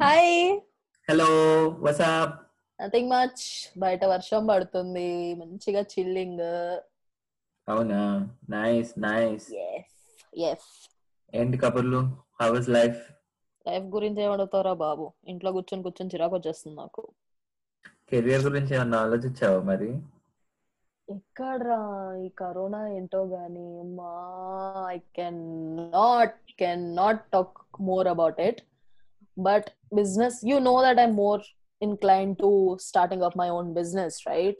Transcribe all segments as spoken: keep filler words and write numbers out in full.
Hi, hello, what's up? Nothing much, బయట వర్షం పడుతుంది, మంచిగా చిల్లింగ్. అవునా, నైస్ నైస్. yes yes. ఏంటి కబుర్లు? How is life? లైఫ్ గురించి ఏమడుగుతారా బాబు, ఇంట్లో కూర్చొని కూర్చొని చిరాకు వచ్చేస్తుంది నాకు. కెరియర్ గురించి ఏమన్నా ఆలోచించావా మరి? ఎక్కడ్రా ఈ కరోనా ఏంటో గానీ మా I can not can not talk more about it. But business, you know that I'm more inclined to starting up my own business, right?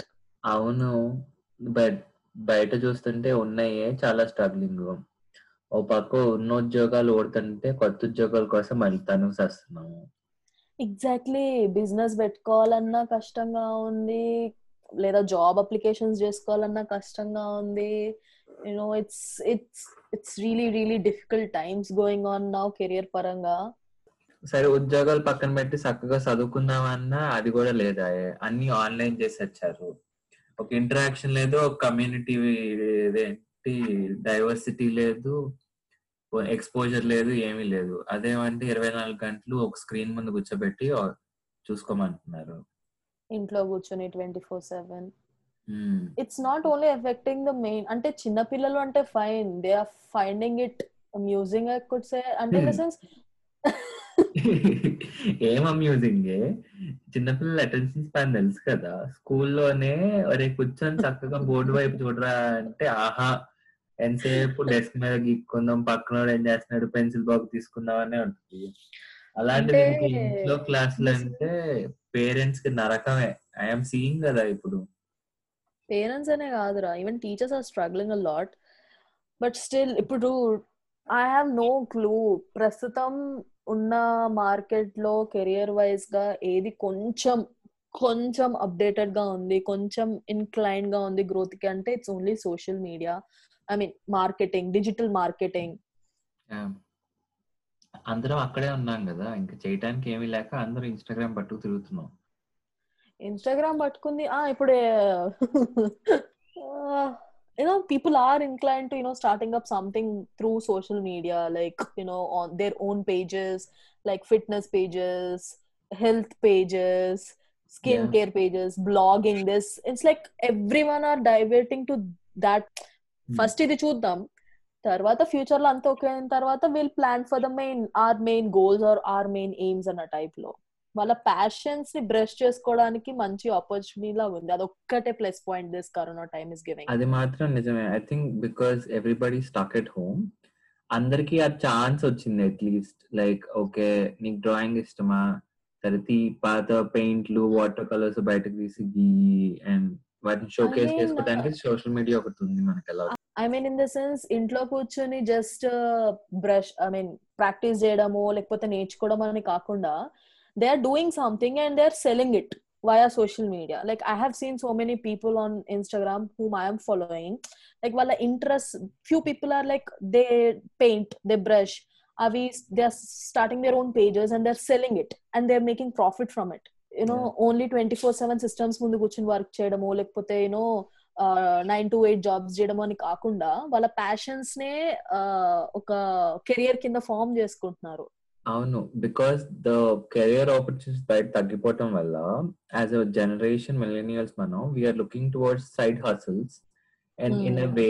Avunu, but baita chustunte unnaye chaala struggling ga. O pakko unno jobs ortante kotta jobs kosam althanu sastunnamu. Exactly, business pettukovalanna kashtanga undi, లేదా job applications చేసుకోవాలన్నా కష్టంగా ఉంది. You know it's it's it's really really difficult times going on now career పరంగా. సరే, ఉద్యోగాలు పక్కన పెట్టి చక్కగా చదువుకుందామన్నా అది కూడా లేదా, అన్ని ఆన్లైన్ చేసి వచ్చారు. ఒక ఇంటరాక్షన్ లేదు, ఒక కమ్యూనిటీ ఏంటి డైవర్సిటీ లేదు, ఎక్స్పోజర్ లేదు, ఏమీ లేదు. అదేమంటే ఇరవై నాలుగు గంటలు ఒక స్క్రీన్ ముందు కూర్చోబెట్టి చూసుకోమంటున్నారు, ఇంట్లో కూర్చొని twenty four seven. It's not only affecting the main, అంటే చిన్న పిల్లలు అంటే fine, they are finding it amusing. I could say, అంటే ఇన్ ద సెన్స్ ఏం అమ్యూజింగ్, చిన్నపిల్లల అటెన్షన్ స్పాన్ తెలుసు కదా. స్కూల్లోనే ఒరే కూర్చొని చక్కగా బోర్డు వైపు చూడరా అంటే ఆహా, ఎంతసేపు డెస్క్ మీద గీక్కుందాం, పక్కన ఏం చేస్తున్నాడు పెన్సిల్ బాక్స్ తీసుకుందాం అనే ఉంటుంది. అలాంటిది ఇంట్లో క్లాసులు అంటే పేరెంట్స్ కి నరకమే. ఐఎమ్ సీయింగ్ కదా ఇప్పుడు. పేరెంట్స్ అనే కాదురా, even teachers are struggling a lot. But still ఇప్పుడు ఐ హావ్ నో క్లూ, ప్రస్తుతం ఉన్న మార్కెట్ లో కెరియర్ వైజ్ గా ఏది కొంచెం కొంచెం అప్డేటెడ్ గా ఉంది, కొంచెం ఇన్క్లైన్ గా ఉంది గ్రోత్ కి అంటే it's only social media, I mean marketing, digital marketing. అందరం అక్కడే ఉన్నాం కదా, ఇంకా చేయడానికి ఏమీ లేక అందరూ ఇన్స్టాగ్రామ్ పట్టుకు తిరుగుతున్నాం. ఇన్స్టాగ్రామ్ పట్టుకుంది. ఆ ఇప్పుడే you know people are inclined to you know starting up something through social media, like you know on their own pages, like fitness pages, health pages, skincare yeah. pages, blogging. This it's like everyone are diverting to that. hmm. First idi chuddam, tarvata future lo anta okay ayin tarvata we'll plan for the main our main goals or our main aims ana type lo వాళ్ళ passions ని brush చేసుకోవడానికి మంచి opportunity లా ఉంది. అది ఒక్కటే plus point this corona time is giving. అది మాత్రం నిజమే. I think because everybody stuck at home, అందరికి ఆ ఛాన్స్ వచ్చింది. అట్లీస్ట్ లైక్ ఓకే, నీకు డ్రాయింగ్ ఇష్టమా, సరే తీ, పాత పెయింట్లు వాటర్ కలర్స్ బయటకు తీసి గీయి అండ్ వాటిని షోకేస్ చేసుకోవడానికి సోషల్ మీడియా ఒకటి ఉంది మనకి. అలా I mean in the sense ఇంట్లో కూర్చొని just brush I mean practice చేయడము లేకపోతే నేర్చుకోవడం అని కాకుండా they are doing something and they are selling it via social media. Like I have seen so many people on Instagram whom I am following, like wala interest, few people are like they paint, they brush, avi they are starting their own pages and they are selling it and they are making profit from it, you know. yeah. Only twenty four seven systems mundu kuchini work cheyadamo lekapothe you know uh, nine to eight jobs cheyadamo ani kaakunda wala passions ne oka career kinda form chestunnaru. అవును, because the career opportunities బయట తగ్గిపోవటం వల్ల as a generation millennials మనం we are looking towards side hustles and in a way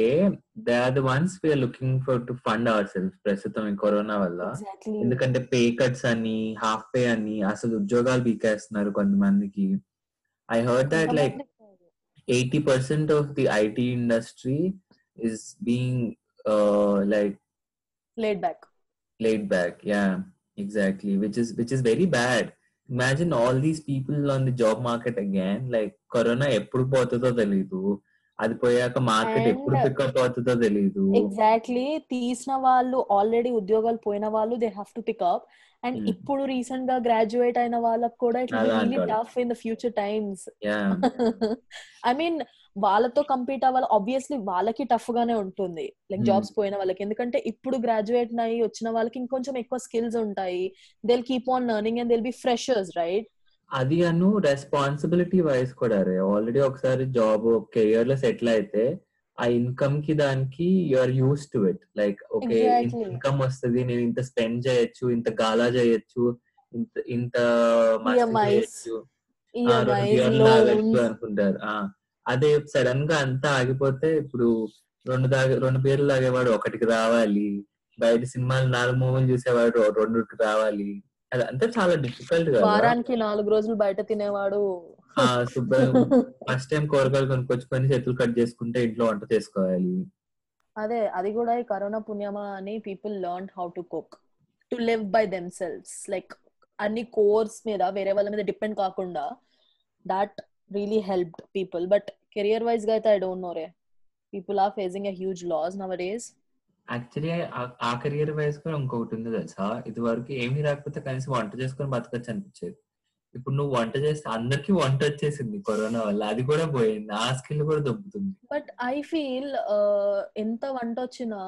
they are the ones we are looking for to fund our self ప్రస్తుతం ఈ corona వల్ల. ఎందుకంటే pay cuts అని half pay అని అసలు ఉద్యోగాలు పీకేస్తున్నారు కొంతమందికి. I heard that like eighty percent of the IT industry is being like laid back. laid back, yeah. Exactly, which is which is very bad. Imagine all these people on the job market again, like corona eppudu potado teliyadu, adi poyaka market eppudu pick up avutado teliyadu. Exactly, teesna vallu already udyogalu poyina vallu they have to pick up and mm. ippudu recent ga graduate aina vallaku kuda it will be really tough in the future times. Yeah. I mean వాళ్ళతో compete అవ్వాలి, obviously వాళ్ళకి tough గానే ఉంటుంది like jobs పోయిన వాళ్ళకి. ఎందుకంటే ఇప్పుడు graduate అయ్యి వచ్చిన వాళ్ళకి ఇంకొంచెం ఎక్కువ స్కిల్స్ ఉంటాయి, they will keep on learning and they will be freshers, right? అది అను రెస్పాన్సిబిలిటీ వైస్ కూడా, ఆల్రెడీ ఒకసారి జాబ్ కెరియర్ లో సెటిల్ అయితే ఆ ఇన్కమ్ కి దానికి you are use to it. Like okay, income వస్తుంది, నేను ఇంత స్పెండ్ చేయొచ్చు, ఇంత గాలా చేయొచ్చు, ఇంత ఇంత అనుకుంటారు. అదే సడన్ గా అంతా ఆగిపోతే ఇప్పుడు రెండు దాగే రెండు పేర్లు తాగేవాడు ఒకటికి రావాలి, బయట సినిమాలు నాలుగు మూవీలు చూసేవాడు రెండుకి రావాలి, అది అంతా చాలా డిఫికల్ట్ గా. వారానికి నాలుగు రోజులు బయట తినేవాడు ఫస్ట్ టైం కూరగాయలు కొనుక్కొచ్చుకొని చేతులు కట్ చేసుకుంటే ఇంట్లో వంట చేసుకోవాలి. అదే అది కూడా ఈ కరోనా పుణ్యమా అని people learn how to cook to live by themselves, like అన్ని కోర్స్ మీద వేరే వాళ్ళ మీద డిపెండ్ కాకుండా. That really helped people. But career wise గా అయితే ఐ డోంట్ నో రే, people are facing a huge loss nowadays. Actually ఆ కెరియర్ వైజ్ కూడా ఇంకొకటి ఉంది తెలుసా, ఇది వరకు ఏమీ రాకపోతే కనీసం వంట చేసుకుని బతకచ్చు అనిపించేది. ఇప్పుడు నువ్వు వంట చేస్తే అందరికి వంట వచ్చేసింది కరోనా వల్ల, అది కూడా పోయింది, ఆ స్కిల్ కూడా దొబ్బుతుంది. బట్ ఐ ఫీల్ ఎంత వంట వచ్చినా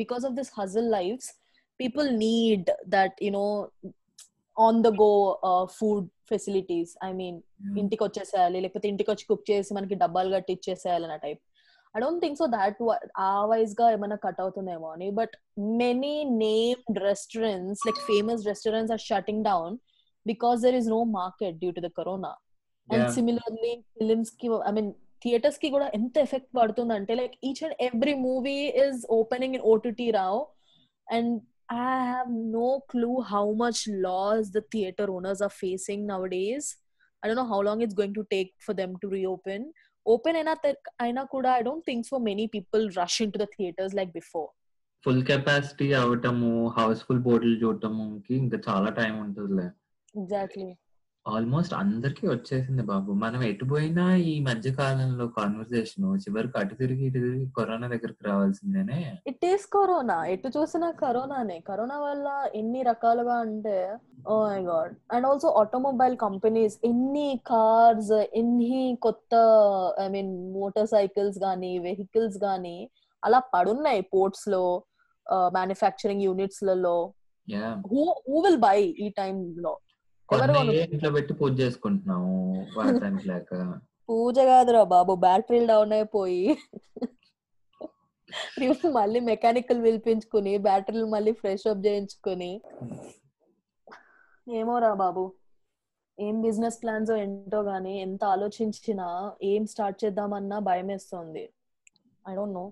because of this hustle lifes people need that you know on the go food facilities. I mean ఇంటికి వచ్చేసేయాలి, లేకపోతే ఇంటికి వచ్చి కుక్ చేసి మనకి డబ్బాలు గట్టి ఇచ్చేసేయాలి అన్న type. I don't think so that ఆ వైజ్ గా ఏమైనా కట్ అవుతుందేమో అని. But many named restaurants like famous restaurants are shutting down because there is no market due to the corona. And yeah. Similarly films ki I mean theaters ki kuda entha effect padutund ante like each and every movie is opening in O T T now, and I have no clue how much loss the theater owners are facing nowadays. I don't know how long it's going to take for them to reopen. Open aina aina kuda I don't think so many people rush into the theaters like before. Full capacity avatamu houseful bottle jodtamu ki inga chaala time untadle. Exactly almost అందరికి వచ్చేసింది బాబు. మనం ఎటు పోయినా ఈ మధ్య కాలంలో conversation చివరికి అటు తిరిగి ఇటు తిరిగి కరోనా దగ్గరికి రావాల్సిందేనే. ఇట్ ఈస్ కరోనా, ఎటు చూసినా కరోనానే. కరోనా వల్ల ఎన్ని రకాలుగా అంటే oh my God. And also automobile companies ఎన్ని కార్స్ ఎన్ని కొత్త ఐ మీన్ మోటార్ సైకిల్స్ గానీ వెహికల్స్ గానీ అలా పడున్నాయి పోర్ట్స్ లో మ్యానుఫ్యాక్చరింగ్ యూనిట్స్ లలో. Who who will buy ఈ టైం లో? ఇంట్లో పెట్టి పూజ చేసుకుంటున్నాము వారానికి లేక. పూజ కాదురా బాబు, బ్యాటరీలు డౌన్ అయిపోయి మళ్ళీ మెకానికల్ పిలిపించుకుని బ్యాటరీలు మళ్ళీ ఫ్రెష్ అప్ చేయించుకుని ఏమోరా బాబు ఏం బిజినెస్ ప్లాన్స్ ఏంటో గానీ ఎంత ఆలోచించినా ఏం స్టార్ట్ చేద్దామన్నా భయం వేస్తుంది. I don't know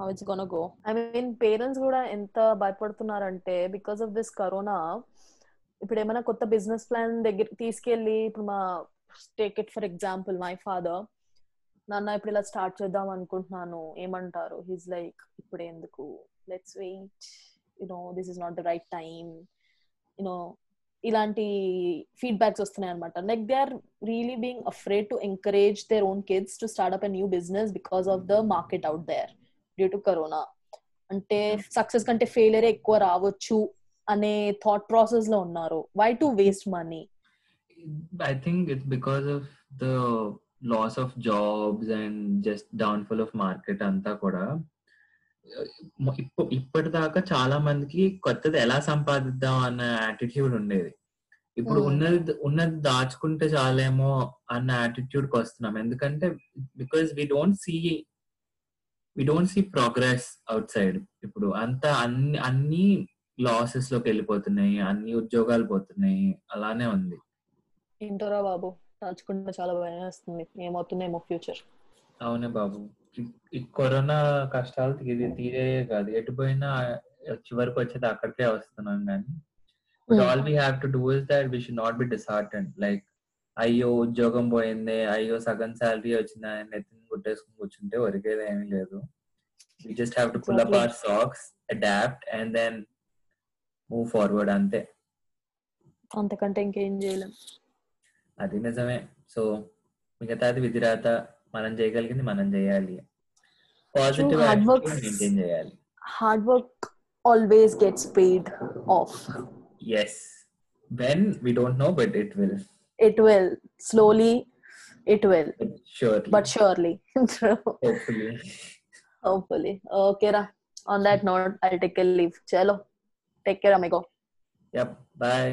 how it's gonna go. I mean parents kuda enta bhayapadutunnaru ante because of this corona. Ipudu emana kotta business plan degiriki teeskelli ipudu ma take it for example my father nanna ipudu ila start chedam anukuntunanu emantaru, he's like ipude enduku let's wait, you know this is not the right time, you know ilanti feedbacks vastunnayi anamata. Like they are really being afraid to encourage their own kids to start up a new business because of the market out there due to corona. అంటే success కంటే failure ఎక్కువ రావచ్చు అనే thought process లో ఉన్నారు. Why to waste money? I think it's because of the loss of jobs and just down fall of market అంతా కూడా. ఇప్పటిదాకా చాలా మందికి కొత్తది ఎలా సంపాదిద్దాం అన్న యాటిట్యూడ్ ఉండేది. ఇప్పుడు ఉన్నది ఉన్నది దాచుకుంటే చాలేమో అన్న యాటిట్యూడ్ కి వస్తున్నాం. ఎందుకంటే because we don't see we don't see progress outside. ఇప్పుడు అంతా అన్ని అన్ని లాసెస్ లోకి వెళ్ళిపోతున్నాయి, అన్ని ఉద్యోగాలు పోతున్నాయి, అలానే ఉంది. ఏంటోరా బాబు తలుచుకుంటే చాలా భయం వస్తుంది ఏమవుతుందేమో ఫ్యూచర్. అవునే బాబు, ఈ కరోనా కష్టాలు తీరే తీరే కాదు, ఎటు పోయినా చివరికి వచ్చేది అక్కడికే వస్తున్నాం. కానీ but all we have to do is that we should not be disheartened. Like అయ్యో ఉద్యోగం పోయింది, అయ్యో సగం శాలరీ వచ్చింది అని ఎత్తిని గుట్టేసుకుని కూర్చుంటే ఒరిగేది ఏమీ లేదు. We just have to pull up our socks, adapt and then move forward. అంతే, అంతకంటే ఇంకేం చేయలేం. అది నిజమే. సో మిగతాది విధిరాత, మనం చేయగలిగింది మనం చేయాలి. పాజిటివ్ యాటిట్యూడ్ మెయింటైన్ చేయాలి. Hard work always gets paid off. Yes, when we don't know but it will. It will slowly, it will surely, but surely. Hopefully, hopefully. Okay ra, on that note I'll take a leave. Chalo, take care amigo. Yep, bye.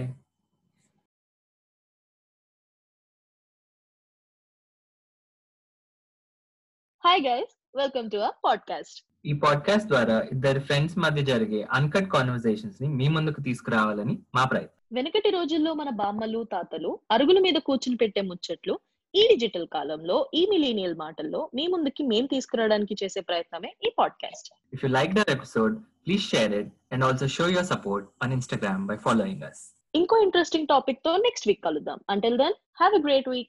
Hi guys, welcome to our podcast. ఈ podcast ద్వారా ఇద్దరు friends మధ్య జరిగే uncut conversations ని మీ ముందుకు తీసుకురావాలని మా ప్రయత్నం. వెనకటి రోజుల్లో మన బామ్మలు తాతలు అరుగుల మీద కూర్చుని పెట్టే ముచ్చట్లు ఈ డిజిటల్ కాలంలో ఈ మిలీనియల్ మాటల్లో మీ ముందుకి మేము తీసుకురావడానికి చేసే ప్రయత్నమే ఈ podcast. If you like there episode please share it and also show your support on Instagram by following us. ఇంకో ఇంట్రెస్టింగ్ టాపిక్ తో నెక్స్ట్ వీక్ కలుద్దాం. Until then have a great week.